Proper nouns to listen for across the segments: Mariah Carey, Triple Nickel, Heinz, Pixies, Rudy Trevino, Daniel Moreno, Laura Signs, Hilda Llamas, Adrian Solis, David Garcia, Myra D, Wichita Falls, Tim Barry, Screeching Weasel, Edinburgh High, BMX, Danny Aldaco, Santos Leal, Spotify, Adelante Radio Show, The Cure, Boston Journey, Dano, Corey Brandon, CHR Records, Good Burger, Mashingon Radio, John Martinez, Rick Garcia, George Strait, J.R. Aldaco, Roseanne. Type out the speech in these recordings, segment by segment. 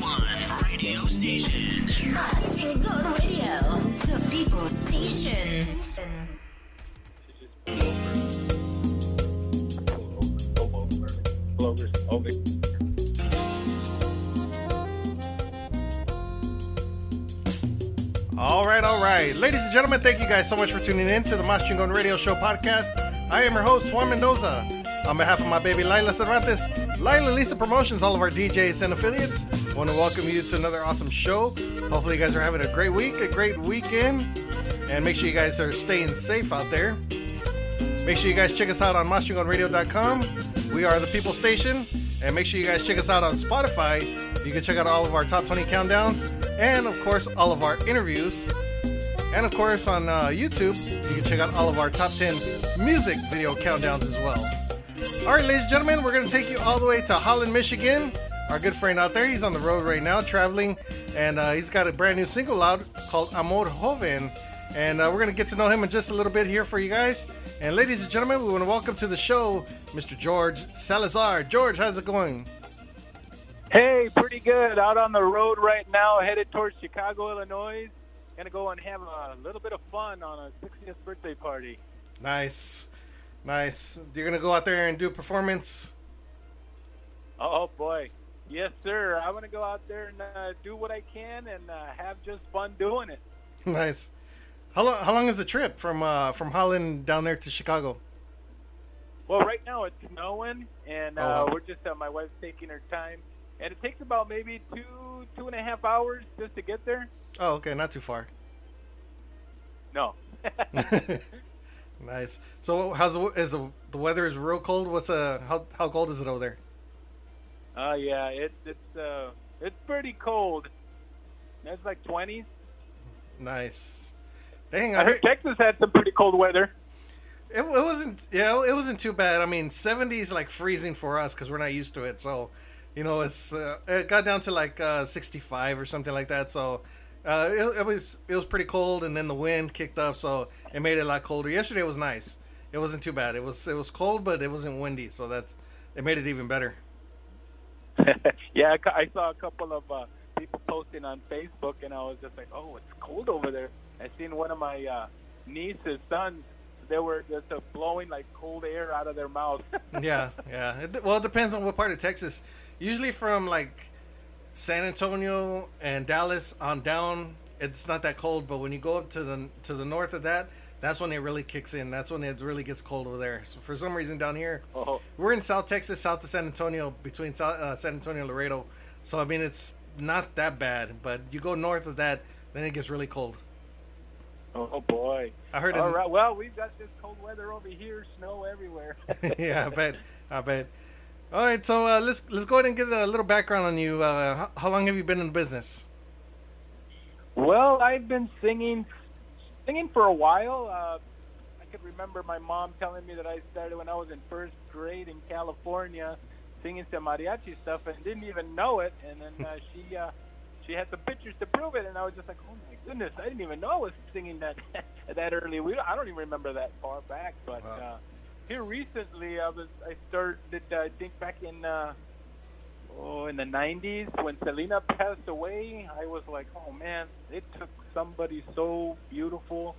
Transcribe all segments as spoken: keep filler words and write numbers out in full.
two eighty-one radio station. Mashingon Radio, the people's station. Okay. All right, all right. Ladies and gentlemen, thank you guys so much for tuning in to the Mashingon Radio Show podcast. I am your host, Juan Mendoza. On behalf of my baby, Lila Cervantes, Lila Lee's Promotions, all of our D Js and affiliates, I want to welcome you to another awesome show. Hopefully you guys are having a great week, a great weekend, and make sure you guys are staying safe out there. Make sure you guys check us out on mashingon radio dot com. We are the People Station, and make sure you guys check us out on Spotify. You can check out all of our top twenty countdowns, and of course all of our interviews, and of course on uh, YouTube you can check out all of our top ten music video countdowns as well. Alright, ladies and gentlemen, we're going to take you all the way to Holland, Michigan. Our good friend out there, he's on the road right now traveling, and uh, he's got a brand new single out called Amor Joven, and uh, we're going to get to know him in just a little bit here for you guys. And ladies and gentlemen, we want to welcome to the show Mister George Salazar. George, how's it going? Hey, pretty good. Out on the road right now, headed towards Chicago, Illinois. Gonna go and have a little bit of fun on a sixtieth birthday party. Nice, nice. You're gonna go out there and do a performance? Oh boy, yes sir. I'm gonna go out there and uh, do what I can and uh, have just fun doing it. Nice. How long? How long is the trip from uh, from Holland down there to Chicago? Well, right now it's snowing, and uh, oh, wow. we're just uh, my wife's taking her time. And it takes about maybe two, two and a half hours just to get there. Oh, okay. Not too far. No. Nice. So how's the, is the, the weather is real cold? What's uh, how, how cold is it over there? Uh, yeah, it, it's, uh, it's pretty cold. That's like twenties. Nice. Dang. I, I heard Texas had some pretty cold weather. It, it wasn't, yeah, it wasn't too bad. I mean, seventies like freezing for us because we're not used to it. So, you know, it's uh, it got down to like uh, sixty-five or something like that. So uh, it, it was it was pretty cold, and then the wind kicked up, so it made it a lot colder. Yesterday was nice; it wasn't too bad. It was it was cold, but it wasn't windy, so that's it made it even better. Yeah, I saw a couple of uh, people posting on Facebook, and I was just like, "Oh, it's cold over there." I seen one of my uh, niece's sons; they were just uh, blowing like cold air out of their mouth. Yeah, yeah. It, well, it depends on what part of Texas. Usually from like San Antonio and Dallas on down, it's not that cold. But when you go up to the to the north of that, that's when it really kicks in. That's when it really gets cold over there. So for some reason down here, oh. we're in South Texas, south of San Antonio, between south, uh, San Antonio and Laredo. So I mean, it's not that bad. But you go north of that, then it gets really cold. Oh boy! I heard. All in, right. Well, we've got this cold weather over here, snow everywhere. Yeah, I bet. I bet. All right, so uh, let's let's go ahead and get a little background on you. Uh, how, how long have you been in business? Well, I've been singing singing for a while. Uh, I could remember my mom telling me that I started when I was in first grade in California, singing some mariachi stuff, and didn't even know it. And then uh, she uh, she had some pictures to prove it, and I was just like, oh my goodness, I didn't even know I was singing that that early. We I don't even remember that far back, but. Wow. Uh, Here recently, I was I started uh, I think back in uh, oh in the nineties when Selena passed away. I was like, oh man, it took somebody so beautiful,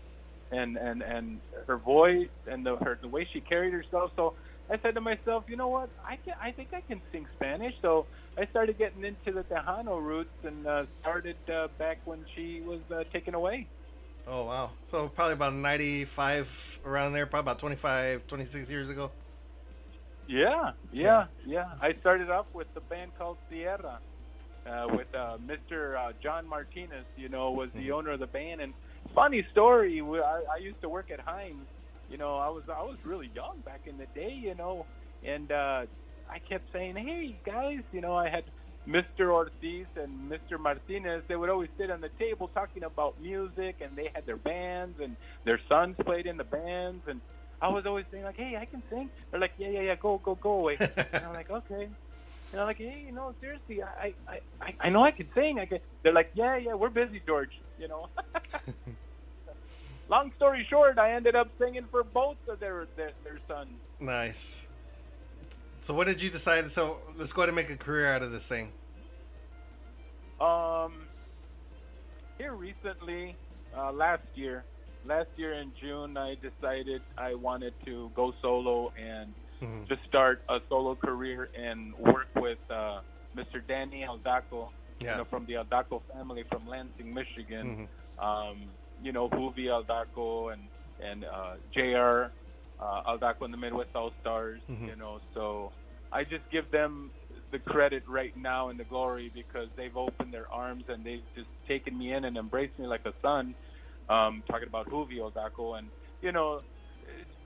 and and, and her voice and the her the way she carried herself. So I said to myself, you know what, I can I think I can sing Spanish. So I started getting into the Tejano roots and uh, started uh, back when she was uh, taken away. Oh, wow. So probably about ninety-five around there, probably about twenty-five, twenty-six years ago. Yeah, yeah, yeah. I started off with the band called Sierra uh, with uh, Mister Uh, John Martinez, you know, was the owner of the band. And funny story, we, I, I used to work at Heinz. You know, I was I was really young back in the day, you know, and uh, I kept saying, hey, guys, you know, I had Mister Ortiz and Mister Martinez, they would always sit on the table talking about music, and they had their bands, and their sons played in the bands, and I was always saying, like, hey, I can sing. They're like, yeah, yeah, yeah, go, go, go away. And I'm like, okay. And I'm like, hey, you know, seriously, I, I, I, I know I can sing. I can. They're like, yeah, yeah, we're busy, George, you know. Long story short, I ended up singing for both of their, their, their sons. Nice. So what did you decide? So let's go ahead and make a career out of this thing. here recently, uh, last year, last year in June, I decided I wanted to go solo and mm-hmm. just start a solo career and work with uh, Mister Danny Aldaco, yeah. you know, from the Aldaco family from Lansing, Michigan. Mm-hmm. Um, you know, Juvie Aldaco and and uh, J R Uh, Aldaco in the Midwest All-Stars. Mm-hmm. You know, so I just give them the credit right now and the glory because they've opened their arms and they've just taken me in and embraced me like a son. Um, talking about Juvie Aldaco and, you know,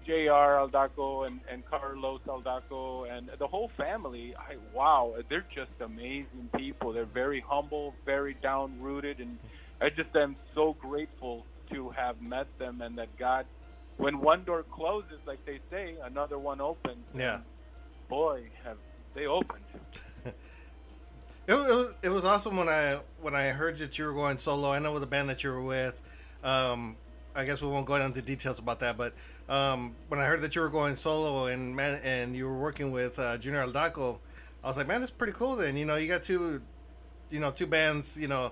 J R Aldaco and, and Carlos Aldaco and the whole family. I, wow, they're just amazing people. They're very humble, very down-rooted, and I just am so grateful to have met them and that God, when one door closes, like they say, another one opens. Yeah. Boy, have they opened. It was it was awesome when I when I heard that you were going solo. I know with the band that you were with, um, I guess we won't go into details about that. But um, when I heard that you were going solo and man, and you were working with uh, Junior Aldaco, I was like, man, that's pretty cool. Then you know you got two, you know, two bands. You know,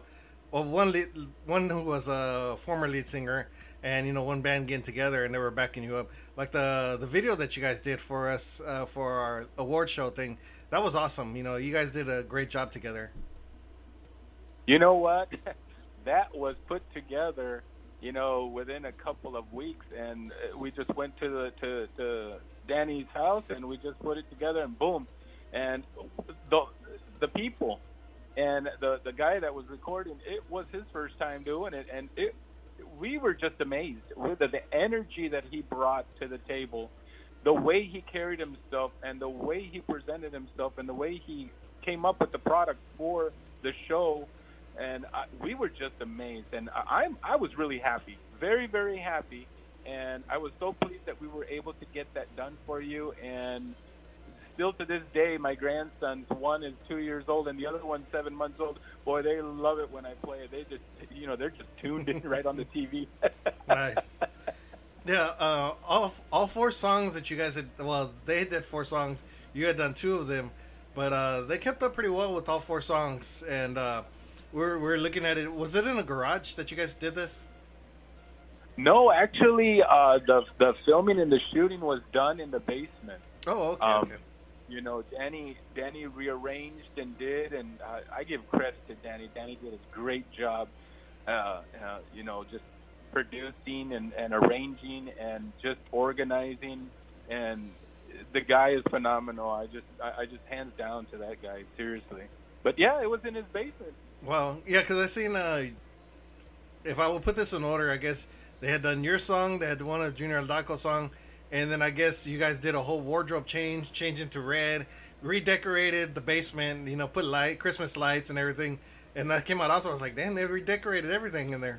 well, one lead, one who was a former lead singer, and you know one band getting together and they were backing you up. Like the the video that you guys did for us uh, for our award show thing. That was awesome. You know, you guys did a great job together. You know what? That was put together, you know, within a couple of weeks, and we just went to the to, to Danny's house, and we just put it together, and boom. And the the people and the the guy that was recording, it was his first time doing it, and it we were just amazed with the, the energy that he brought to the table. The way he carried himself and the way he presented himself and the way he came up with the product for the show. And I, we were just amazed. And I, I'm, I was really happy, very, very happy. And I was so pleased that we were able to get that done for you. And still to this day, my grandsons, one is two years old and the other one's seven months old. Boy, they love it when I play it. They just, you know, they're just tuned in right on the T V. Nice. Yeah, uh, all all four songs that you guys had, well, they did four songs. You had done two of them, but uh, they kept up pretty well with all four songs. And uh, we're we're looking at it. Was it in a garage that you guys did this? No, actually, uh, the the filming and the shooting was done in the basement. Oh, okay. Um, okay. You know, Danny Danny rearranged and did, and uh, I give credit to Danny. Danny did a great job. Uh, uh, you know, just. producing and, and arranging and just organizing, and the guy is phenomenal. I just I, I just hands down to that guy, seriously. But yeah, it was in his basement. Well, yeah, because I seen uh, if I will put this in order, I guess they had done your song, they had one of Junior Aldaco's song, and then I guess you guys did a whole wardrobe change, change into red, redecorated the basement, you know, put light Christmas lights and everything, and that came out also. I was like, damn, they redecorated everything in there.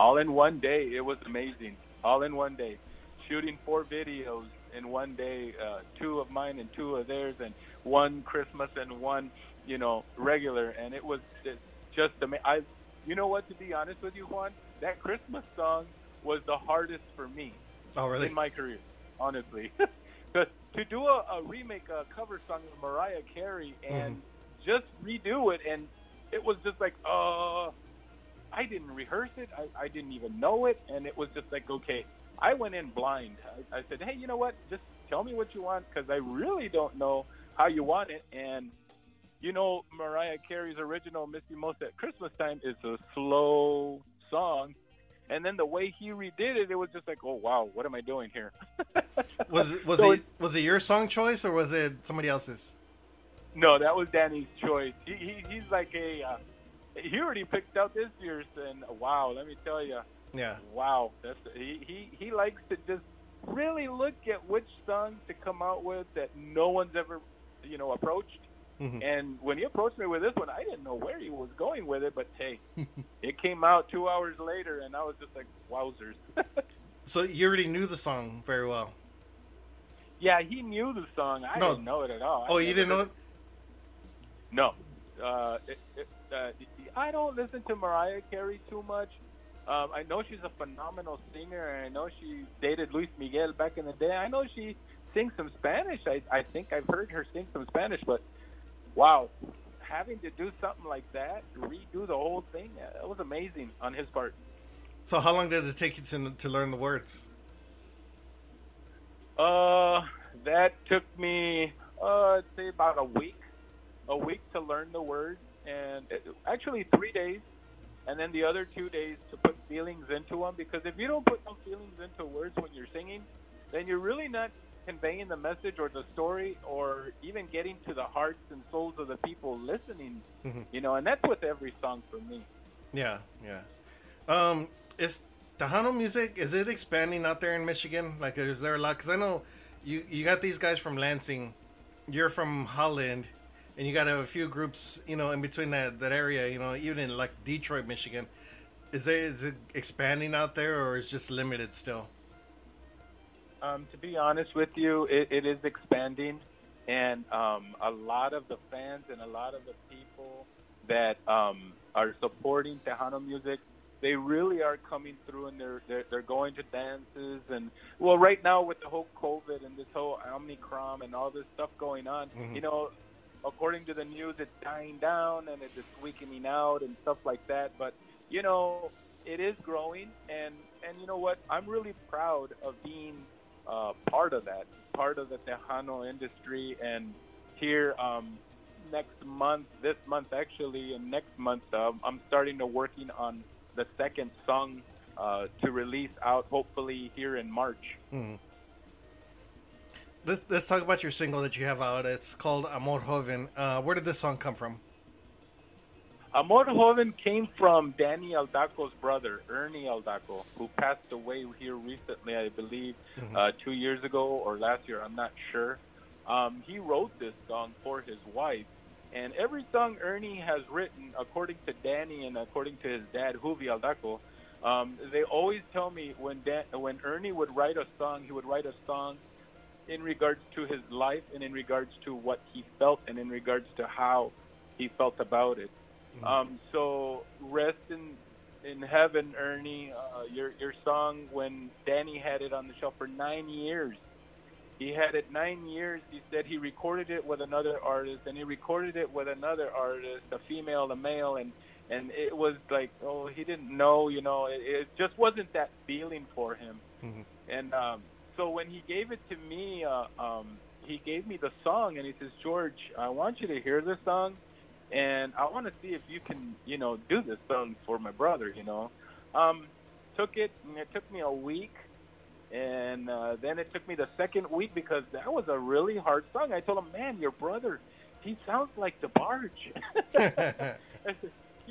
All in one day. It was amazing. All in one day. Shooting four videos in one day, uh, two of mine and two of theirs, and one Christmas and one, you know, regular. And it was just amazing. I, you know what, to be honest with you, Juan, that Christmas song was the hardest for me oh, really? in my career, honestly. To do a, a remake, a cover song of Mariah Carey and mm-hmm. just redo it, and it was just like, oh. Uh, I didn't rehearse it. I, I didn't even know it. And it was just like, okay, I went in blind. I, I said, hey, you know what? Just tell me what you want because I really don't know how you want it. And, you know, Mariah Carey's original Missy Most at Christmas Time is a slow song. And then the way he redid it, it was just like, oh, wow, what am I doing here? was was, so it, was it your song choice or was it somebody else's? No, that was Danny's choice. He, he He's like a... Uh, He already picked out this year's, and wow, let me tell you. Yeah. Wow. That's, he, he, he likes to just really look at which songs to come out with that no one's ever, you know, approached. Mm-hmm. And when he approached me with this one, I didn't know where he was going with it, but hey, it came out two hours later, and I was just like, wowzers. So you already knew the song very well. Yeah, he knew the song. I no. didn't know it at all. Oh, I you didn't know it? No. Uh, it, it, uh, I don't listen to Mariah Carey too much. Um, I know she's a phenomenal singer, and I know she dated Luis Miguel back in the day. I know she sings some Spanish. I, I think I've heard her sing some Spanish, but wow, having to do something like that, redo the whole thing, it was amazing on his part. So how long did it take you to, to learn the words? Uh, that took me, uh, I'd say about a week, a week to learn the words, and it, actually three days, and then the other two days to put feelings into them, because if you don't put no feelings into words when you're singing, then you're really not conveying the message or the story or even getting to the hearts and souls of the people listening, mm-hmm. you know, and that's with every song for me. Yeah, yeah. Um, is Tejano music, is it expanding out there in Michigan? Like, is there a lot? Because I know you, you got these guys from Lansing, you're from Holland, and you got a few groups, you know, in between that, that area, you know, even in like Detroit, Michigan. Is, there, is it expanding out there, or is it just limited still? Um, to be honest with you, it, it is expanding, and um, a lot of the fans and a lot of the people that um, are supporting Tejano music, they really are coming through, and they're, they're they're going to dances. And well, right now with the whole COVID and this whole Omicron and all this stuff going on, mm-hmm. you know, according to the news, it's dying down and it's just weakening out and stuff like that. But you know, it is growing, and and you know what, I'm really proud of being Uh, part of that, part of the Tejano industry. And here um, next month, this month actually, and next month, um, I'm starting to working on the second song uh, to release out hopefully here in March. Mm-hmm. Let's, let's talk about your single that you have out. It's called Amor Joven. Uh, where did this song come from? Amor Joven came from Danny Aldaco's brother, Ernie Aldaco, who passed away here recently, I believe, mm-hmm. uh, two years ago or last year. I'm not sure. Um, he wrote this song for his wife. And every song Ernie has written, according to Danny and according to his dad, Juvie Aldaco, um, they always tell me when Dan- when Ernie would write a song, he would write a song in regards to his life and in regards to what he felt and in regards to how he felt about it. Mm-hmm. Um, so rest in in heaven, Ernie. Uh, your your song, when Danny had it on the shelf for nine years, he had it nine years. He said he recorded it with another artist, and he recorded it with another artist, a female, a male, and and it was like, oh, he didn't know, you know, it, it just wasn't that feeling for him. Mm-hmm. And um, so when he gave it to me, uh, um, he gave me the song, and he says, George, I want you to hear this song. And I want to see if you can, you know, do this song for my brother, you know. Um, took it, and it took me a week. And uh, then it took me the second week because that was a really hard song. I told him, man, your brother, he sounds like DeBarge.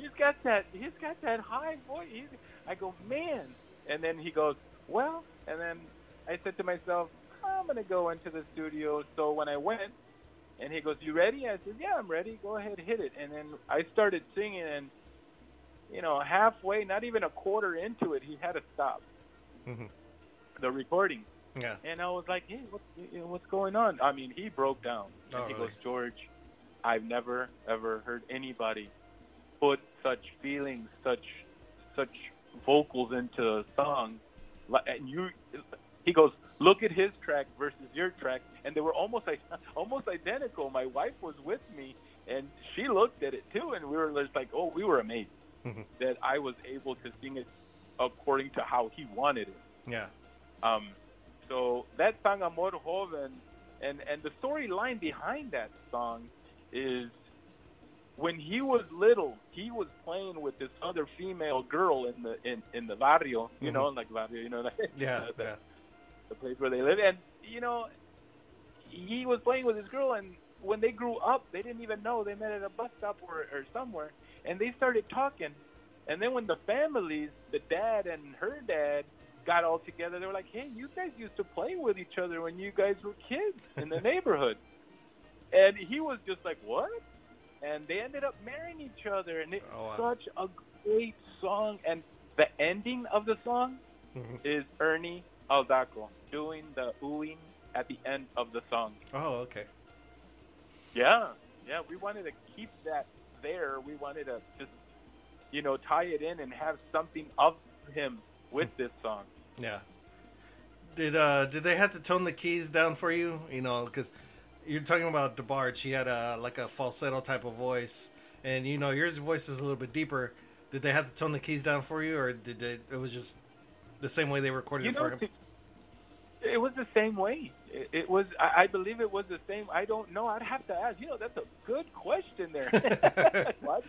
he's got that, he's got that high voice. He's, I go, man. And then he goes, well. And then I said to myself, I'm going to go into the studio. So when I went, and he goes, you ready? I said, yeah, I'm ready. Go ahead, hit it. And then I started singing, and, you know, halfway, not even a quarter into it, he had to stop mm-hmm. the recording. Yeah. And I was like, hey, what, you know, what's going on? I mean, he broke down. Oh, and he really? goes, George, I've never, ever heard anybody put such feelings, such such vocals into a song. And you, he goes, look at his track versus your track, and they were almost almost identical. My wife was with me, and she looked at it too, and we were just like, oh, we were amazed mm-hmm. that I was able to sing it according to how he wanted it. Yeah. Um. So that song, Amor Joven, and, and the storyline behind that song is when he was little, he was playing with this other female girl in the in, in the barrio, mm-hmm. you know, like barrio, you know, that, yeah, that, yeah. the place where they live. And, you know, he was playing with his girl, and when they grew up, they didn't even know. They met at a bus stop or, or somewhere, and they started talking. And then when the families, the dad and her dad, got all together, they were like, hey, you guys used to play with each other when you guys were kids in the neighborhood. And he was just like, what? And they ended up marrying each other, and it's oh, wow. such a great song. And the ending of the song is Ernie Aldaco doing the oohing at the end of the song. Oh, okay. Yeah, yeah. We wanted to keep that there. We wanted to just, you know, tie it in and have something of him with this song. Yeah. Did uh, did they have to tone the keys down for you? You know, because you're talking about DeBarge. She had a like a falsetto type of voice, and you know your voice is a little bit deeper. Did they have to tone the keys down for you, or did they, it was just the same way they recorded you it know, for him? It was the same way. It, it was. I, I believe it was the same. I don't know. I'd have to ask. You know, that's a good question there. What?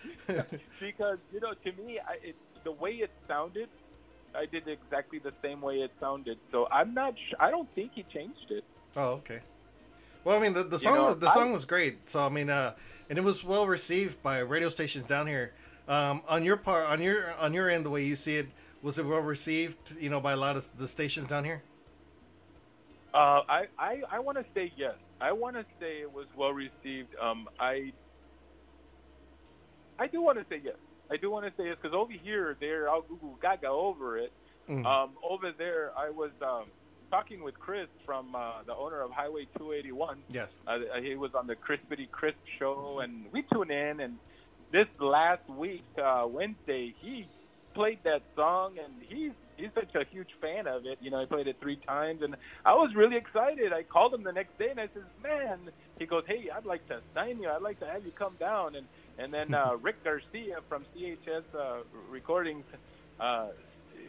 Because you know, to me, I, it, the way it sounded, I did exactly the same way it sounded. So I'm not. Sh- I don't think he changed it. Oh, okay. Well, I mean, the, the song you know, was, the I, song was great. So I mean, uh, and it was well received by radio stations down here. Um, on your part, on your on your end, the way you see it, was it well received? You know, by a lot of the stations down here. Uh, I I, I want to say yes. I want to say it was well received. Um, I I do want to say yes. I do want to say yes because over here they're all Google Gaga over it. Mm-hmm. Um, over there, I was um, talking with Chris from uh, the owner of Highway two eighty-one. Yes, uh, he was on the Crispity Crisp show, and we tuned in. And this last week, uh, Wednesday, he played that song, and he's. He's such a huge fan of it. You know, I played it three times, and I was really excited. I called him the next day, and I said, man, he goes, hey, I'd like to sign you. I'd like to have you come down. And, and then uh, Rick Garcia from C H S uh, Recordings uh,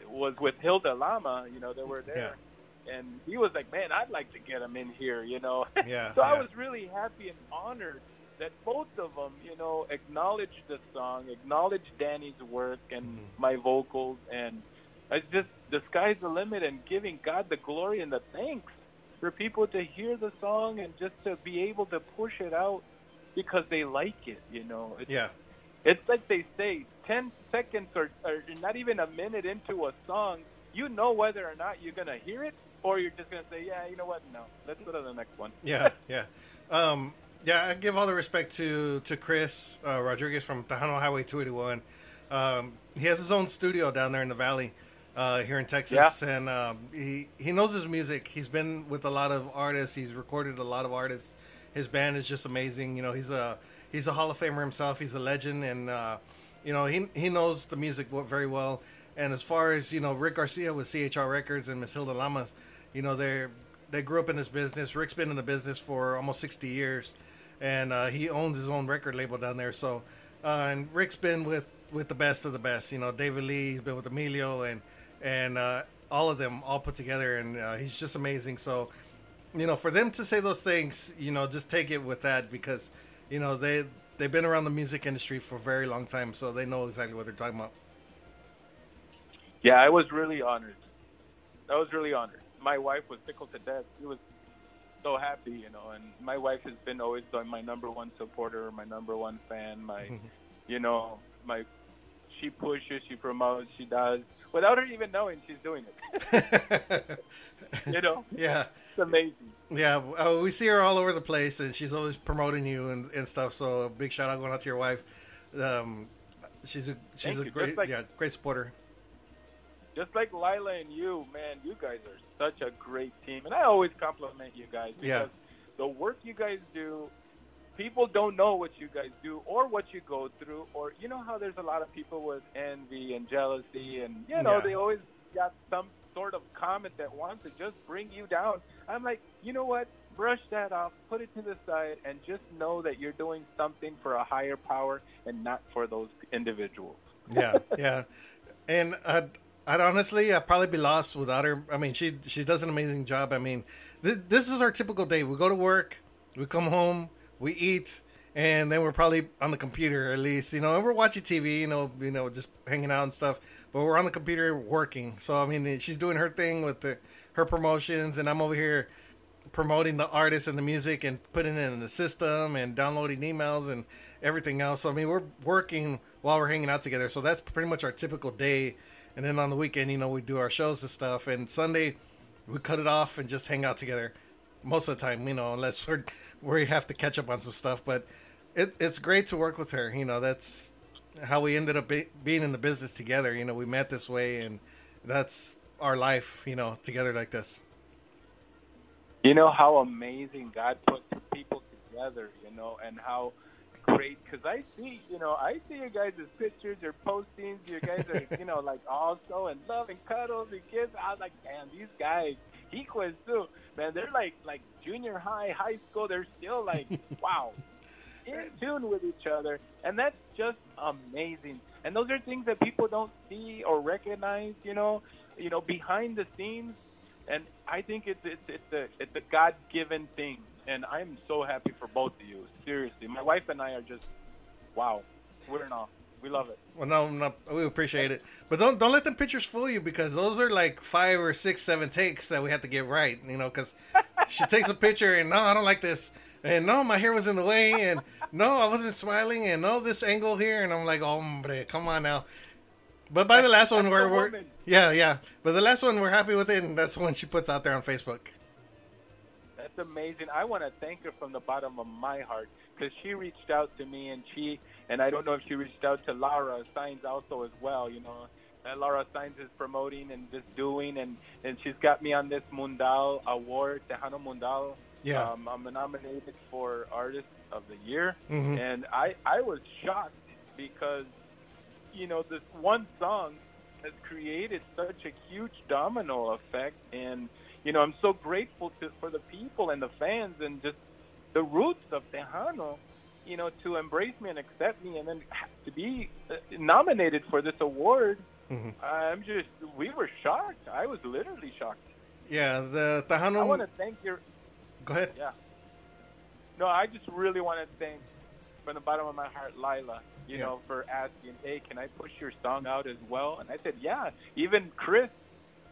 was with Hilda Llama. You know, they were there. Yeah. And he was like, man, I'd like to get him in here, you know. Yeah, so yeah. I was really happy and honored that both of them, you know, acknowledged the song, acknowledged Danny's work and mm-hmm. my vocals, and it's just the sky's the limit, and giving God the glory and the thanks for people to hear the song and just to be able to push it out because they like it, you know. It's, yeah. It's like they say, ten seconds or, or not even a minute into a song, you know whether or not you're going to hear it or you're just going to say, yeah, you know what, no, let's go to the next one. yeah, yeah. Um, yeah, I give all the respect to, to Chris uh, Rodriguez from Tejano Highway two eighty-one. Um, he has his own studio down there in the valley. Uh, here in Texas, yeah. and um, he he knows his music. He's been with a lot of artists. He's recorded a lot of artists. His band is just amazing. You know, he's a he's a Hall of Famer himself. He's a legend, and uh, you know he he knows the music very well. And as far as you know, Rick Garcia with C H R Records and Miss Hilda Llamas, you know they they grew up in this business. Rick's been in the business for almost sixty years, and uh, he owns his own record label down there. So, uh, and Rick's been with with the best of the best. You know, David Lee. He's been with Emilio and. And uh, all of them all put together, and uh, he's just amazing. So, you know, for them to say those things, you know, just take it with that because, you know, they, they've been around the music industry for a very long time, so they know exactly what they're talking about. Yeah, I was really honored. I was really honored. My wife was tickled to death. She was so happy, you know, and my wife has been always my number one supporter, my number one fan, my, mm-hmm. you know, my she pushes, she promotes, she does. Without her even knowing, she's doing it. You know? Yeah. It's amazing. Yeah. Uh, we see her all over the place, and she's always promoting you and, and stuff. So, big shout out going out to your wife. Um, she's a she's Thank a great like, yeah great supporter. Just like Lila and you, man, you guys are such a great team, and I always compliment you guys because yeah. the work you guys do. People don't know what you guys do or what you go through, or you know how there's a lot of people with envy and jealousy, and you know yeah. they always got some sort of comment that wants to just bring you down. I'm like, you know what? Brush that off, put it to the side, and just know that you're doing something for a higher power and not for those individuals. yeah, yeah, and I'd, I'd honestly, I'd probably be lost without her. I mean, she she does an amazing job. I mean, this this is our typical day. We go to work, we come home. We eat, and then we're probably on the computer at least, you know, and we're watching T V, you know, you know, just hanging out and stuff, but we're on the computer working. So, I mean, she's doing her thing with the, her promotions, and I'm over here promoting the artists and the music and putting it in the system and downloading emails and everything else. So, I mean, we're working while we're hanging out together. So that's pretty much our typical day. And then on the weekend, you know, we do our shows and stuff, and Sunday we cut it off and just hang out together. Most of the time, you know, unless we're, we have to catch up on some stuff. But it, it's great to work with her. You know, that's how we ended up be, being in the business together. You know, we met this way, and that's our life, you know, together like this. You know how amazing God put people together, you know, and how great. Because I see, you know, I see you guys' pictures, your postings. You guys are, you know, like also in love and cuddles and kids. I was like, damn, these guys. sequence too, man. They're like like junior high, high school. They're still like, wow, in tune with each other, and that's just amazing. And those are things that people don't see or recognize, you know, you know, behind the scenes. And I think it's it's it's a it's a God-given thing, and I'm so happy for both of you. Seriously, my wife and I are just, wow, we're in awe. We love it. Well, no, no, we appreciate it. But don't don't let them pictures fool you, because those are like five or six, seven takes that we have to get right, you know, because she takes a picture and, no, I don't like this. And, no, my hair was in the way. And, no, I wasn't smiling. And, no, this angle here. And I'm like, hombre, come on now. But by the last one, we're, we're yeah, yeah. But the last one, we're happy with it. And that's the one she puts out there on Facebook. That's amazing. I want to thank her from the bottom of my heart, because she reached out to me, and she – and I don't know if she reached out to Laura Signs also as well, you know. Uh, Laura Signs is promoting and just doing, and, and she's got me on this Mundial award, Tejano Mundial. Yeah. Um, I'm nominated for Artist of the Year. Mm-hmm. And I, I was shocked because, you know, this one song has created such a huge domino effect. And, you know, I'm so grateful to, for the people and the fans and just the roots of Tejano, you know, to embrace me and accept me, and then to be nominated for this award. Mm-hmm. I'm just, we were shocked. I was literally shocked. Yeah, the Tejano. I want to thank your. Go ahead. Yeah. No, I just really want to thank, from the bottom of my heart, Lila, you yeah. know, for asking, hey, can I push your song out as well? And I said, yeah. Even Chris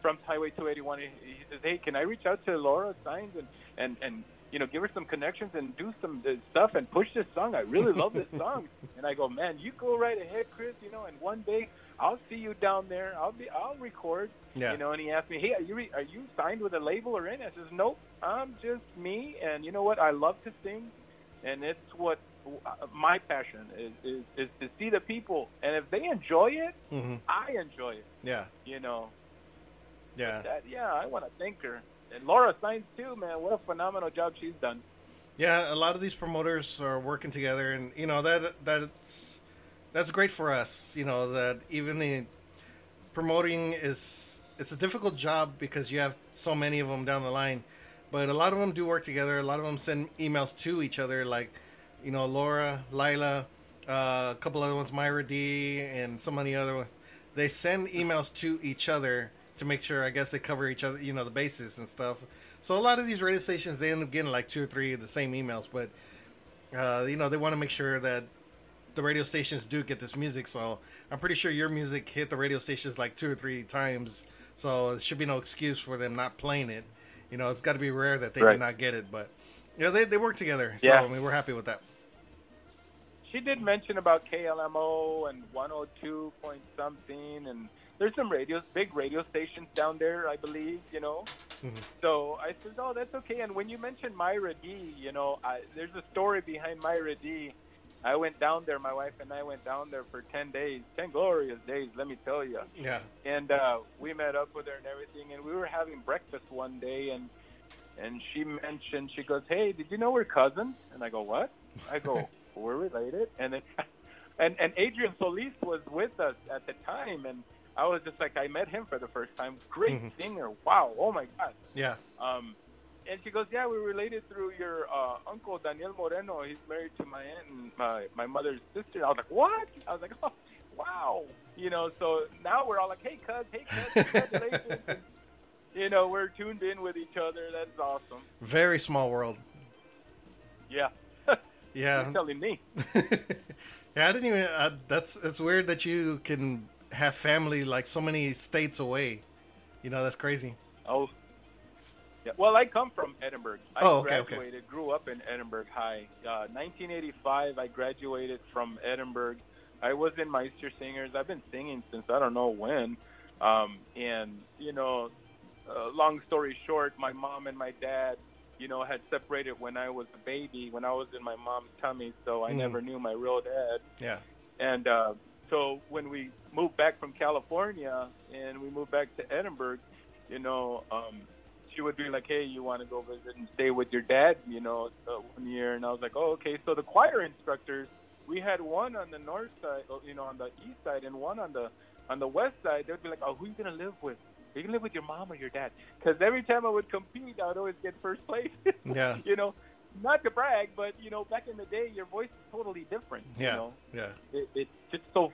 from Highway two eighty-one, he says, hey, can I reach out to Laura Signs and, and, and, you know, give her some connections and do some stuff and push this song. I really love this song. And I go, man, you go right ahead, Chris, you know, and one day I'll see you down there. I'll be, I'll record, yeah. you know, and he asked me, hey, are you, re- are you signed with a label or in? I says, nope, I'm just me. And you know what? I love to sing. And it's what my passion is, is, is to see the people. And if they enjoy it, mm-hmm. I enjoy it. Yeah. You know. Yeah. That, yeah. I want to thank her. And Laura Signs, too, man. What a phenomenal job she's done. Yeah, a lot of these promoters are working together, and, you know, that that's, that's great for us, you know, that even the promoting is, it's a difficult job because you have so many of them down the line, but a lot of them do work together. A lot of them send emails to each other, like, you know, Laura, Lila, uh, a couple other ones, Myra D, and so many other ones. They send emails to each other to make sure, I guess, they cover each other, you know, the bases and stuff. So a lot of these radio stations, they end up getting like two or three of the same emails, but uh, you know, they want to make sure that the radio stations do get this music. So I'm pretty sure your music hit the radio stations like two or three times. So it should be no excuse for them not playing it. You know, it's got to be rare that they right. did not get it, but you know, they they work together. So yeah. I mean, we're happy with that. She did mention about K L M O and one oh two point something, and there's some radios, big radio stations down there, I believe, you know. Mm-hmm. So I said, oh, that's okay. And when you mentioned Myra D, you know, I, there's a story behind Myra D. I went down there. My wife and I went down there for ten days, ten glorious days, let me tell you. Yeah. And uh, we met up with her and everything, and we were having breakfast one day, and and she mentioned, she goes, hey, did you know we're cousins? And I go, what? I go, we're related. And then, and and Adrian Solis was with us at the time, and I was just like, I met him for the first time. Great mm-hmm. singer. Wow. Oh, my God. Yeah. Um, and she goes, yeah, we're related through your uh, uncle, Daniel Moreno. He's married to my aunt and my, my mother's sister. I was like, what? I was like, oh, wow. You know, so now we're all like, hey, cuz, hey, cuz, congratulations. And, you know, we're tuned in with each other. That's awesome. Very small world. Yeah. Yeah. You're telling me. Yeah, I didn't even uh, – that's it's weird that you can – have family like so many states away, you know. That's crazy. Oh yeah, well, I come from Edinburgh. I oh, okay, graduated okay. grew up in Edinburgh High. uh nineteen eighty-five I graduated from Edinburgh. I was in Meister Singers. I've been singing since I don't know when. Um and you know, uh, long story short, my mom and my dad, you know, had separated when I was a baby, when I was in my mom's tummy, so I mm. never knew my real dad. Yeah. And uh so when we moved back from California and we moved back to Edinburgh, you know, um, she would be like, hey, you want to go visit and stay with your dad, you know, uh, one year. And I was like, oh, okay. So the choir instructors, we had one on the north side, you know, on the east side, and one on the on the west side. They'd be like, oh, who are you going to live with? Are you going to live with your mom or your dad? Because every time I would compete, I would always get first place. Yeah. You know, not to brag, but, you know, back in the day, your voice is totally different. Yeah. You know? Yeah. It, it's just so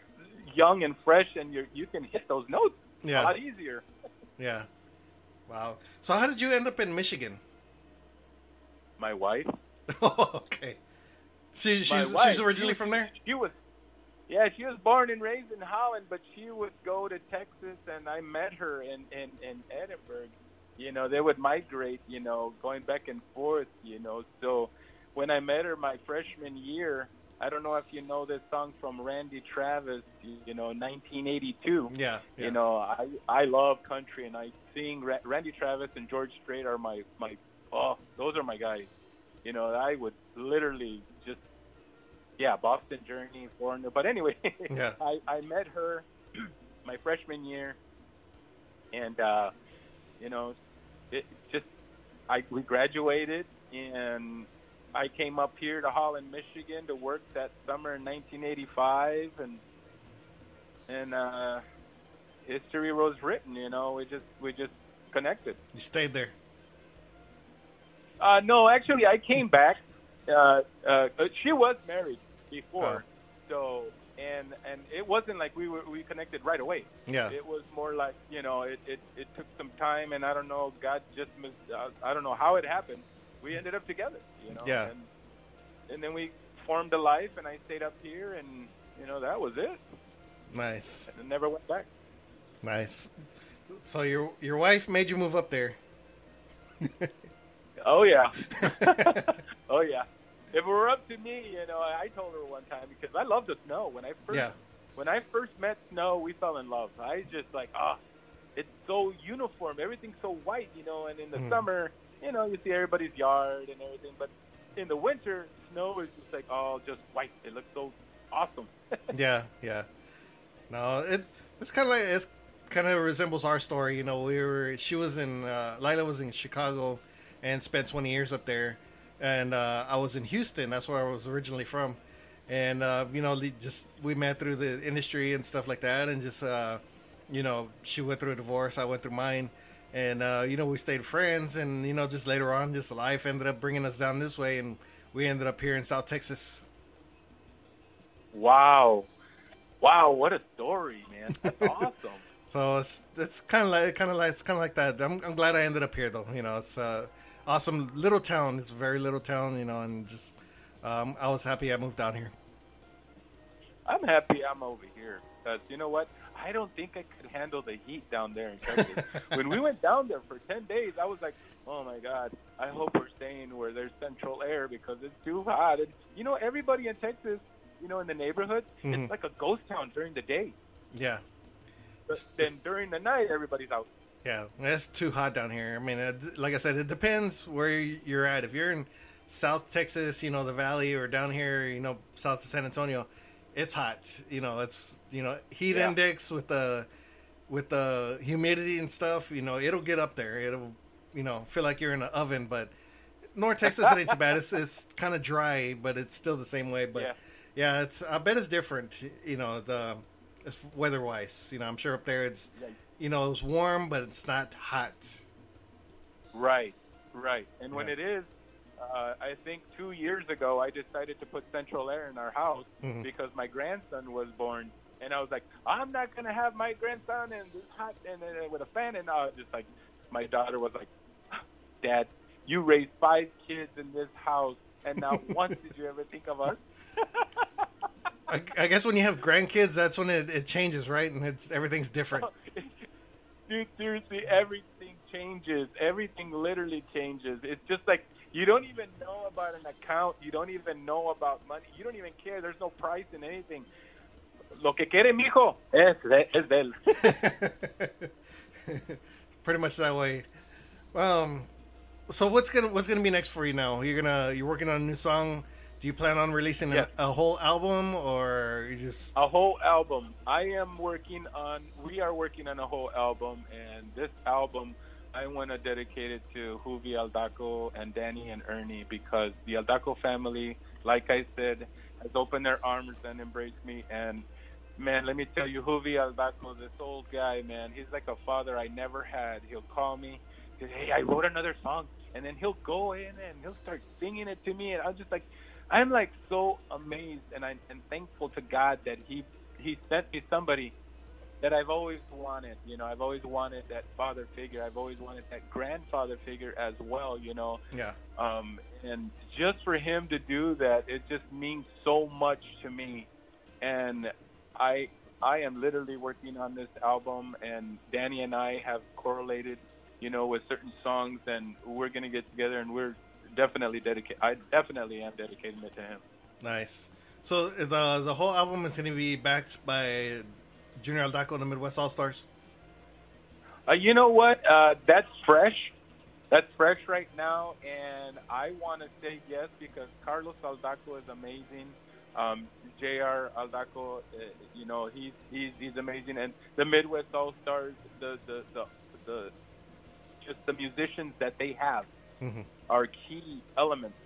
young and fresh, and you you can hit those notes yeah. a lot easier. Yeah. Wow. So how did you end up in Michigan? My wife. Oh, okay. She, she's, she's originally she, from there? She was, yeah, she was born and raised in Holland, but she would go to Texas, and I met her in, in, in Edinburgh. You know, they would migrate, you know, going back and forth, you know. So when I met her my freshman year, I don't know if you know this song from Randy Travis, you know, nineteen eighty-two. Yeah. yeah. You know, I I love country, and I sing Ra- Randy Travis and George Strait are my, my, oh, those are my guys. You know, I would literally just, yeah, Boston Journey, Foreigner. But anyway, yeah. I, I met her my freshman year, and, uh, you know, it just, I we graduated, and I came up here to Holland, Michigan to work that summer in nineteen eighty-five, and and uh, history was written, you know. We just we just connected. You stayed there. Uh, no, actually, I came back. Uh, uh, she was married before, oh. so and and it wasn't like we were we connected right away. Yeah, it was more like, you know, it it, it took some time, and I don't know, God just mis- uh, I don't know how it happened. We ended up together, you know. Yeah. And, and then we formed a life, and I stayed up here, and you know that was it. Nice. And never went back. Nice. So your your wife made you move up there. Oh, yeah. Oh, yeah. If it were up to me, you know, I told her one time, because I love the snow. When I first yeah. when I first met snow, we fell in love. I just like, ah, oh, it's so uniform. Everything's so white, you know, and in the mm. summer, you know, you see everybody's yard and everything. But in the winter, snow is just like all just white. It looks so awesome. Yeah, yeah. No, it it's kind of like, it's kind of resembles our story. You know, we were, she was in, uh, Lila was in Chicago and spent twenty years up there, and uh, I was in Houston. That's where I was originally from, and uh, you know, just we met through the industry and stuff like that, and just uh, you know, she went through a divorce, I went through mine, and uh, you know, we stayed friends, and you know, just later on, just life ended up bringing us down this way, and we ended up here in South Texas. Wow, wow, what a story, man! That's awesome. So it's it's kind of like kind of like it's kind of like that. I'm I'm glad I ended up here though. You know, it's uh. Awesome little town. It's a very little town, you know, and just um, I was happy I moved down here. I'm happy I'm over here because you know what? I don't think I could handle the heat down there in Texas. When we went down there for ten days, I was like, oh my God, I hope we're staying where there's central air because it's too hot. And you know, everybody in Texas, you know, in the neighborhood, mm-hmm. it's like a ghost town during the day. Yeah. But it's, then it's... during the night, everybody's out. Yeah, that's too hot down here. I mean, it, like I said, it depends where you're at. If you're in South Texas, you know, the Valley, or down here, you know, south of San Antonio, it's hot. You know, it's, you know, heat yeah. index with the with the humidity and stuff, you know, it'll get up there. It'll, you know, feel like you're in an oven. But North Texas, it ain't too bad. It's, it's kind of dry, but it's still the same way. But, yeah. yeah, it's I bet it's different, you know, the weather-wise. You know, I'm sure up there it's... Yeah. You know, it's warm, but it's not hot. Right, right. And yeah. when it is, uh, I think two years ago, I decided to put central air in our house mm-hmm. because my grandson was born. And I was like, I'm not going to have my grandson in this hot and uh, with a fan. And I was just like, my daughter was like, Dad, you raised five kids in this house, and not once did you ever think of us. I, I guess when you have grandkids, that's when it, it changes, right? And it's everything's different. Dude, seriously, everything changes. Everything literally changes. It's just like you don't even know about an account. You don't even know about money. You don't even care. There's no price in anything. Lo que quiere, mijo, es de él. Pretty much that way. Um, so what's gonna what's gonna be next for you now? You're gonna you're working on a new song. Do you plan on releasing yes. a, a whole album or just... A whole album. I am working on... We are working on a whole album, and this album, I want to dedicate it to Juvie Aldaco and Danny and Ernie because the Aldaco family, like I said, has opened their arms and embraced me, and Man, let me tell you, Juvie Aldaco, this old guy, man, he's like a father I never had. He'll call me, he'll say, hey, I wrote another song, and then he'll go in and he'll start singing it to me, and I'm just like, I'm like so amazed, and I'm and thankful to God that he he sent me somebody that I've always wanted. You know, I've always wanted that father figure. I've always wanted that grandfather figure as well, you know. Yeah. Um, and just for him to do that, it just means so much to me. And I I am literally working on this album, and Danny and I have correlated, you know, with certain songs, and we're going to get together, and we're definitely dedicated. I definitely am dedicating it to him. Nice. So the the whole album is going to be backed by Junior Aldaco and the Midwest All-Stars? Uh, you know what? Uh, that's fresh. That's fresh right now, and I want to say yes because Carlos Aldaco is amazing. Um, J R Aldaco, uh, you know, he's, he's he's amazing. And the Midwest All-Stars, the, the, the, the just the musicians that they have mm-hmm. are key elements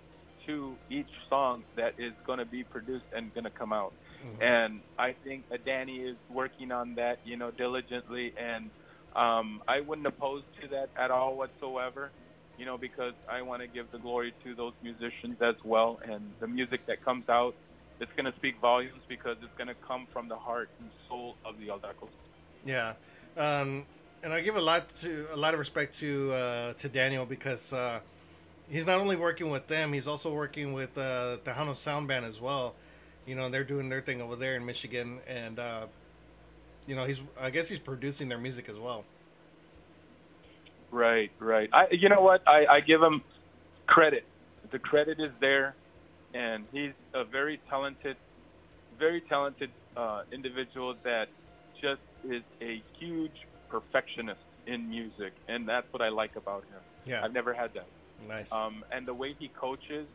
to each song that is going to be produced and going to come out. Mm-hmm. And I think Danny is working on that, you know, diligently. And um, I wouldn't oppose to that at all whatsoever, you know, because I want to give the glory to those musicians as well. And the music that comes out, it's going to speak volumes because it's going to come from the heart and soul of the Aldacos. Yeah. Um, and I give a lot to a lot of respect to uh, to Daniel because uh, he's not only working with them, he's also working with uh, Tejano Sound Band as well. You know, they're doing their thing over there in Michigan, and uh, you know, he's I guess he's producing their music as well. Right, right. I, you know what? I, I give him credit. The credit is there, and he's a very talented, very talented uh, individual that just is a huge perfectionist in music, and that's what I like about him. Yeah, I've never had that. Nice. Um, and the way he coaches.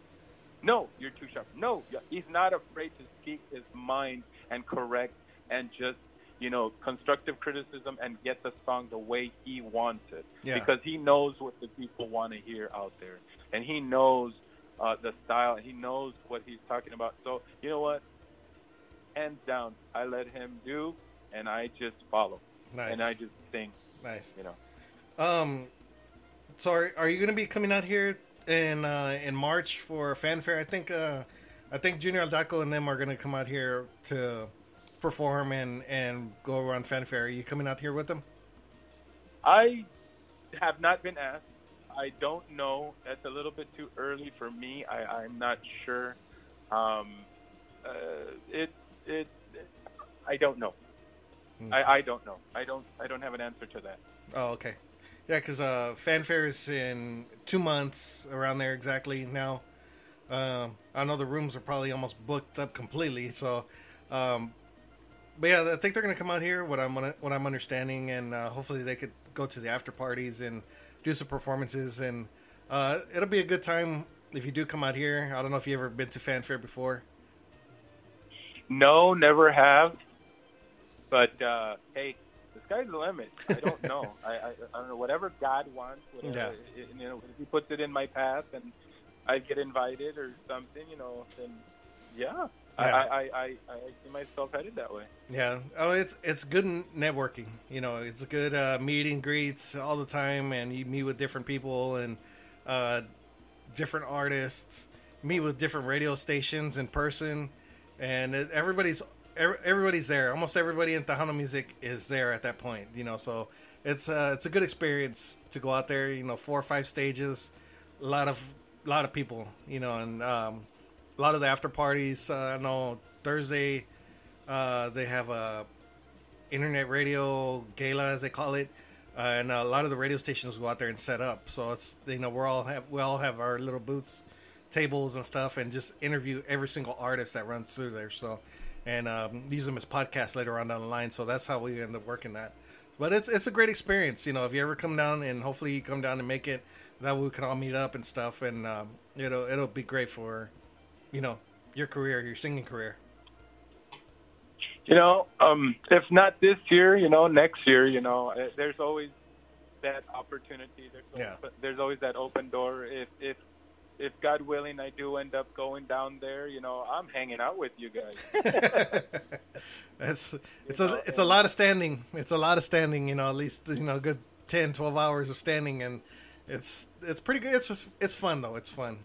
No, you're too sharp. No, he's not afraid to speak his mind and correct and just, you know, constructive criticism and get the song the way he wants it. Yeah. Because he knows what the people want to hear out there. And he knows uh, the style. He knows what he's talking about. So, you know what? Hands down, I let him do, and I just follow. Nice. And I just sing. Nice. You know. Um, so are, are you going to be coming out here in uh, in March for Fanfare? I think uh, I think Junior Aldaco and them are going to come out here to perform and, and go around Fanfare. Are you coming out here with them? I have not been asked. I don't know. That's a little bit too early for me. I, I'm not sure. Um, uh, it, it it I don't know. Okay. I, I don't know. I don't I don't have an answer to that. Oh, okay. Yeah, because uh, Fanfare is in two months, around there exactly now. Um, I know the rooms are probably almost booked up completely. So, um, but yeah, I think they're going to come out here, what I'm what I'm understanding, and uh, hopefully they could go to the after parties and do some performances. And uh, it'll be a good time if you do come out here. I don't know if you've ever been to Fanfare before. No, never have. But, uh, hey. The sky's the limit. I don't know. I, I, I don't know. Whatever God wants, whatever, yeah. it, you know, if He puts it in my path and I get invited or something, you know, then yeah, yeah. I, I, I, I see myself headed that way. Yeah. Oh, it's it's good networking. You know, it's good uh, meet and greets all the time, and you meet with different people and uh, different artists. Meet with different radio stations in person, and everybody's. Everybody's there. Almost everybody in Tejano music is there at that point, you know. So it's uh, it's a good experience to go out there. You know, four or five stages, a lot of lot of people, you know, and um, a lot of the after parties. Uh, I know Thursday uh, they have a internet radio gala, as they call it, uh, and a lot of the radio stations go out there and set up. So it's you know we're all have we all have our little booths, tables and stuff, and just interview every single artist that runs through there. So. And um, use them as podcasts later on down the line. So that's how we end up working that. But it's it's a great experience. You know, if you ever come down, and hopefully you come down and make it, that we can all meet up and stuff. And um, it'll, it'll be great for, you know, your career, your singing career. You know, um, if not this year, you know, next year, you know, there's always that opportunity. There's always, yeah. There's always that open door. If, if if God willing, I do end up going down there, you know, I'm hanging out with you guys. That's it's a it's a lot of standing. It's a lot of standing, you know, at least, you know, a good ten, twelve hours of standing, and it's it's pretty good. It's it's fun though. It's fun.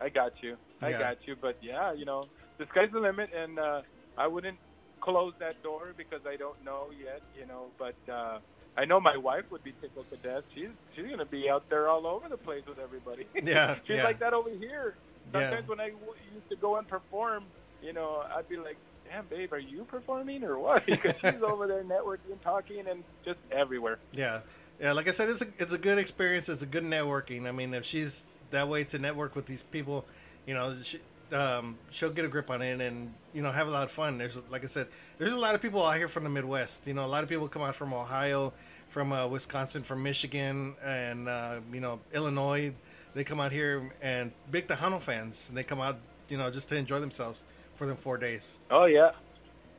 I got you. I yeah. got you. But yeah, you know, the sky's the limit, and uh, I wouldn't close that door because I don't know yet, you know, but uh, I know my wife would be tickled to death. She's she's gonna be out there all over the place with everybody. Yeah, she's yeah. like that over here. Sometimes yeah. when I w- used to go and perform, you know, I'd be like, "Damn, babe, are you performing or what?" Because she's over there networking, talking, and just everywhere. Yeah, yeah. Like I said, it's a it's a good experience. It's a good networking. I mean, if she's that way to network with these people, you know, she, um, she'll get a grip on it and, you know, have a lot of fun. There's, like I said, there's a lot of people out here from the Midwest. You know, a lot of people come out from Ohio, from uh, Wisconsin, from Michigan, and, uh, you know, Illinois. They come out here, and big Tejano fans, and they come out, you know, just to enjoy themselves for them four days. Oh, yeah.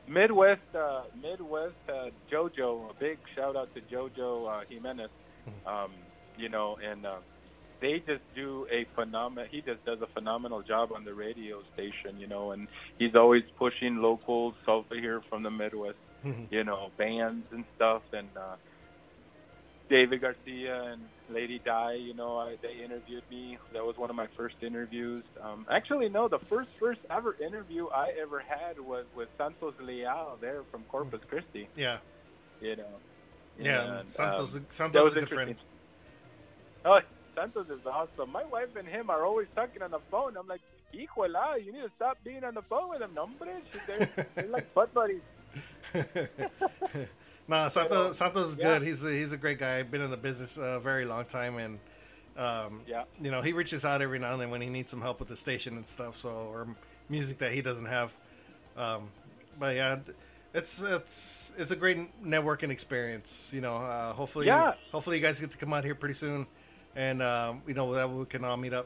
Midwest, uh, Midwest uh, Jojo, a big shout-out to Jojo uh, Jimenez, um, you know, and... Uh, They just do a phenomenal. He just does a phenomenal job on the radio station, you know, and he's always pushing locals over here from the Midwest, you know, bands and stuff. And uh, David Garcia and Lady Di, you know, I, they interviewed me. That was one of my first interviews. Um, actually, no, the first first ever interview I ever had was with Santos Leal there from Corpus Christi. Yeah, you know. Yeah, and, Santos. Um, Santos is a good friend. Oh. Santos is awesome. My wife and him are always talking on the phone. I'm like, "Hijuela, you need to stop being on the phone with him, nombre." They're, they're like butt buddies. No, Santos, Santos is good. Yeah. He's a, he's a great guy. Been in the business a very long time, and um, yeah, you know, he reaches out every now and then when he needs some help with the station and stuff, so or music that he doesn't have. Um, but yeah, it's it's it's a great networking experience. You know, uh, hopefully, yeah. hopefully you guys get to come out here pretty soon. And, um, you know, that we can all meet up.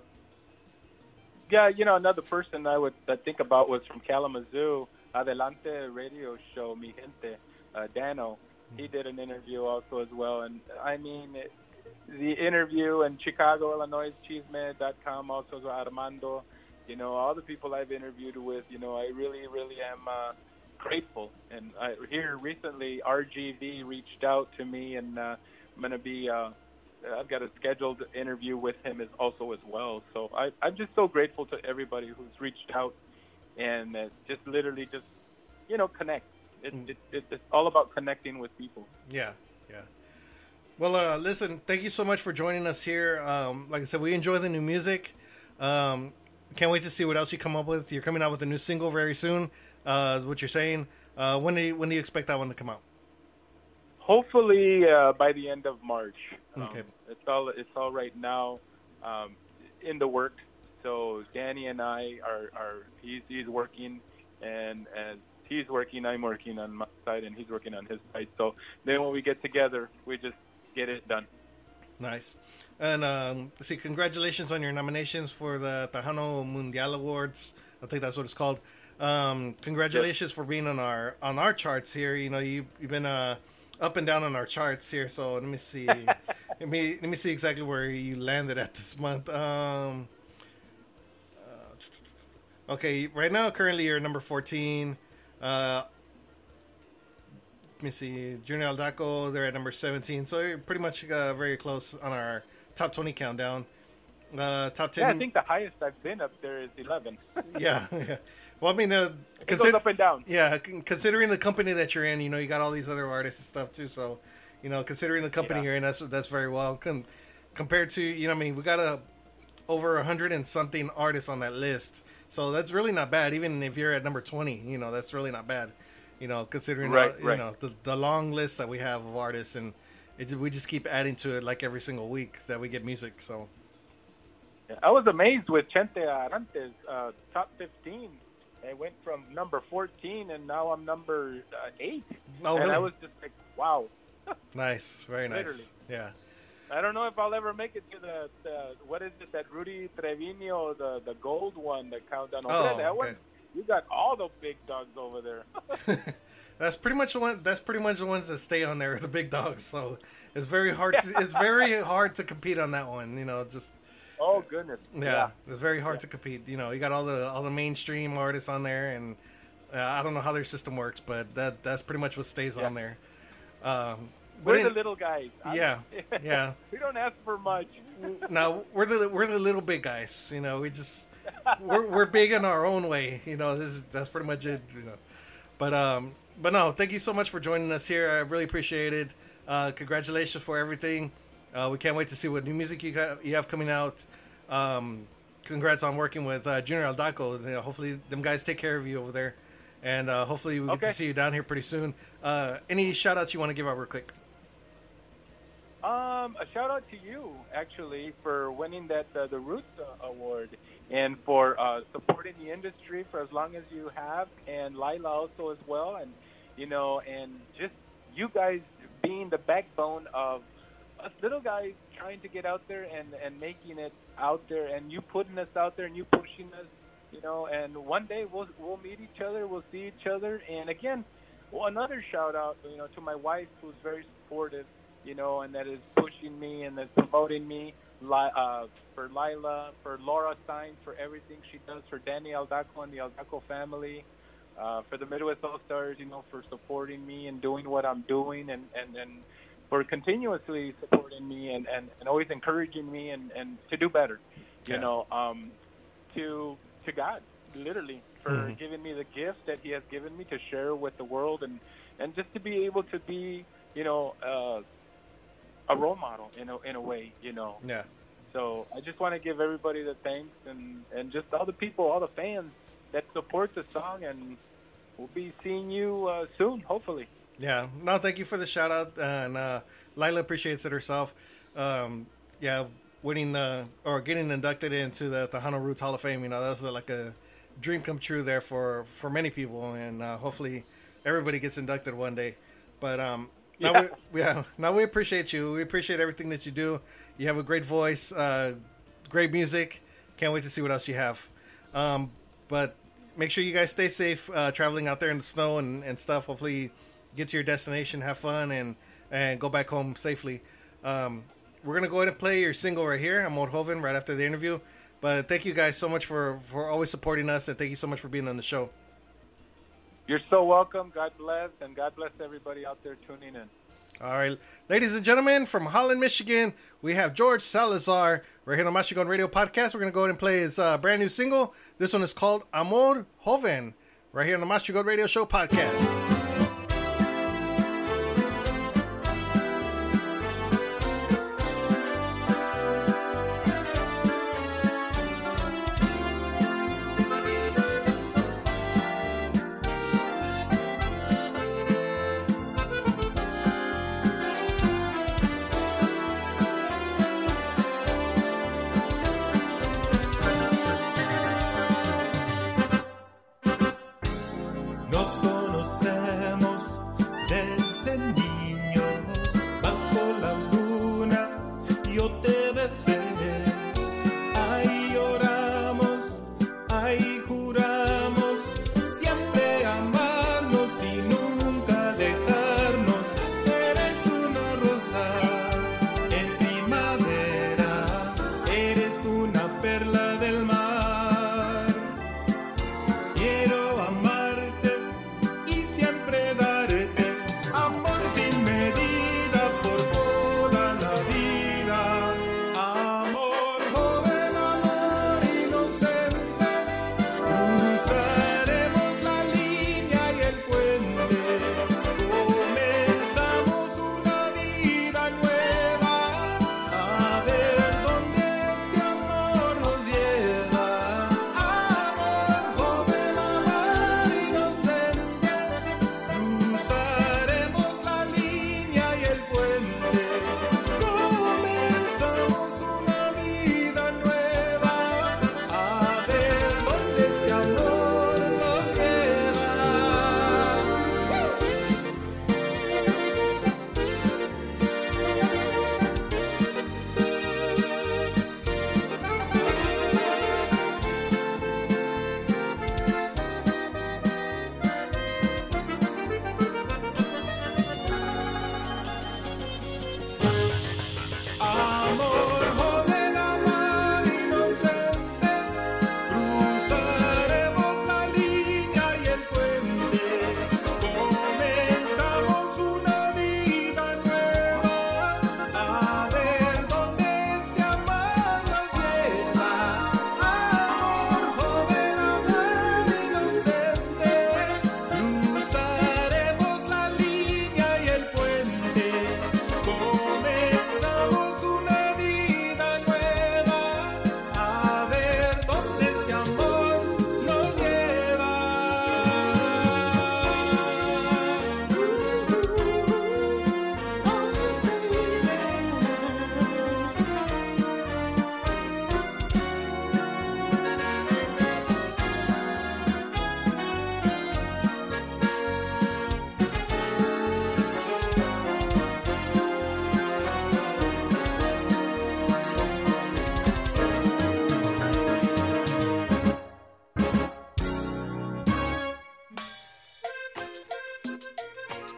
Yeah, you know, another person I would I think about was from Kalamazoo, Adelante Radio Show, Mi Gente, uh, Dano. He did an interview also as well. And, I mean, it, the interview in Chicago, Illinois, Chisme dot com, also Armando. You know, all the people I've interviewed with, you know, I really, really am uh, grateful. And I, here recently, R G V reached out to me, and uh, I'm going to be... Uh, I've got a scheduled interview with him as also as well. So I, I'm just so grateful to everybody who's reached out and uh, just literally just, you know, connect. It, mm. it, it, it's all about connecting with people. Yeah, yeah. Well, uh, listen, thank you so much for joining us here. Um, like I said, we enjoy the new music. Um, can't wait to see what else you come up with. You're coming out with a new single very soon, uh, is what you're saying. Uh, when do you, when do you expect that one to come out? Hopefully uh, by the end of March. Um, okay. It's all it's all right now um, in the works. So Danny and I are, are he's he's working, and as he's working, I'm working on my side, and he's working on his side. So then when we get together, we just get it done. Nice. And um, see, congratulations on your nominations for the Tejano Mundial Awards. I think that's what it's called. Um, congratulations yes. for being on our on our charts here. You know, you you've been uh up and down on our charts here, so let me see. let me let me see exactly where you landed at this month. Um, uh, okay, right now, currently you're number fourteen. Uh, let me see, Junior Aldaco, they're at number seventeen, so you're pretty much uh, very close on our top twenty countdown. Uh, top ten. Yeah, I think the highest I've been up there is eleven. yeah, yeah. Well, I mean, uh, it consider- goes up and down. Yeah, considering the company that you're in, you know, you got all these other artists and stuff too. So, you know, considering the company yeah. you're in, that's that's very well Com- compared to, you know, I mean, we got a over a hundred and something artists on that list. So that's really not bad. Even if you're at number twenty, you know, that's really not bad. You know, considering right, uh, you right. know the the long list that we have of artists, and it, we just keep adding to it like every single week that we get music. So. I was amazed with Chente Arantes, uh, top fifteen. I went from number fourteen, and now I'm number uh, eight. Oh, and really? I was just like, wow. Nice. Very nice. Literally. Yeah. I don't know if I'll ever make it to the, the what is it, that Rudy Trevino, the, the gold one, the countdown. Oh, that okay. one, you got all the big dogs over there. That's pretty much the one. That's pretty much the ones that stay on there, the big dogs. So it's very hard. To, it's very hard to compete on that one. You know, just. Oh goodness. Yeah, yeah. It was very hard yeah. to compete. You know, you got all the all the mainstream artists on there, and uh, I don't know how their system works, but that that's pretty much what stays yeah. on there. Um, we're the little guys. Yeah, yeah. We don't ask for much. No, we're the we're the little big guys. You know, we just we're we're big in our own way. You know, this is, that's pretty much it. You know, but um, but no, thank you so much for joining us here. I really appreciate it. Uh, congratulations for everything. Uh, we can't wait to see what new music you got, you have coming out. Um, congrats on working with uh, Junior Aldaco. You know, hopefully them guys take care of you over there, and uh, hopefully we okay. get to see you down here pretty soon. Uh, any shout outs you want to give out real quick? Um, a shout out to you actually for winning that uh, the Roots uh, Award, and for uh, supporting the industry for as long as you have, and Lila also as well, and you know, and just you guys being the backbone of us little guys trying to get out there and, and making it out there, and you putting us out there and you pushing us, you know, and one day we'll we'll meet each other, we'll see each other. And again, well, another shout out, you know, to my wife, who's very supportive, you know, and that is pushing me and that's promoting me, uh, for Lila, for Laura Signs, for everything she does, for Danny Aldaco and the Aldaco family, uh, for the Midwest All-Stars, you know, for supporting me and doing what I'm doing, and, and, and for continuously supporting me and, and, and always encouraging me and, and to do better, you yeah. know, um, to to God, literally, for mm-hmm. giving me the gift that he has given me to share with the world, and, and just to be able to be, you know, uh, a role model in a, in a way, you know. Yeah. So I just want to give everybody the thanks, and, and just all the people, all the fans that support the song, and we'll be seeing you uh, soon, hopefully. Yeah. No, thank you for the shout out, and uh, Lila appreciates it herself. Um, yeah, winning the, or getting inducted into the Tejano Roots Hall of Fame, you know, that was like a dream come true there for, for many people, and uh, hopefully everybody gets inducted one day. But um, now yeah. we yeah, now we appreciate you. We appreciate everything that you do. You have a great voice, uh, great music. Can't wait to see what else you have. Um, but make sure you guys stay safe uh, traveling out there in the snow and, and stuff. Hopefully get to your destination, have fun, and, and go back home safely. Um, we're going to go ahead and play your single right here, Amor Joven, right after the interview. But thank you guys so much for, for always supporting us, and thank you so much for being on the show. You're so welcome. God bless, and God bless everybody out there tuning in. All right. Ladies and gentlemen, from Holland, Michigan, we have George Salazar. We're here on Mashingon Radio Podcast. We're going to go ahead and play his uh, brand new single. This one is called Amor Joven, right here on the Mashingon Radio Show Podcast. Oh,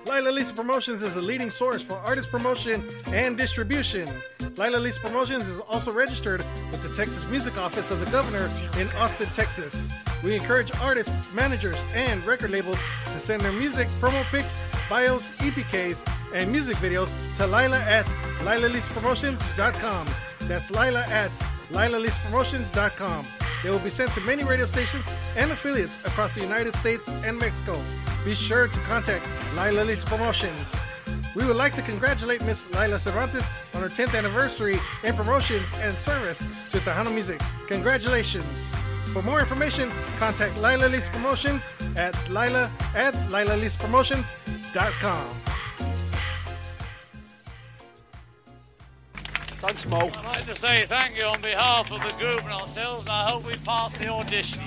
Lila Lee's Promotions is a leading source for artist promotion and distribution. Lila Lee's Promotions is also registered with the Texas Music Office of the Governor in Austin, Texas. We encourage artists, managers, and record labels to send their music, promo pics, bios, E P Ks, and music videos to Lila at Lila Lee's Promotions dot com. That's Lila at Lila Lee's Promotions dot com. They will be sent to many radio stations and affiliates across the United States and Mexico. Be sure to contact Lila Lee's Promotions. We would like to congratulate Miss Lila Cervantes on her tenth anniversary in promotions and service to Tejano Music. Congratulations. For more information, contact Lila Lee's Promotions at Lila at Lila Lee's Promotions dot com. Thanks, Mo. I'd like to say thank you on behalf of the group and ourselves, and I hope we pass the audition.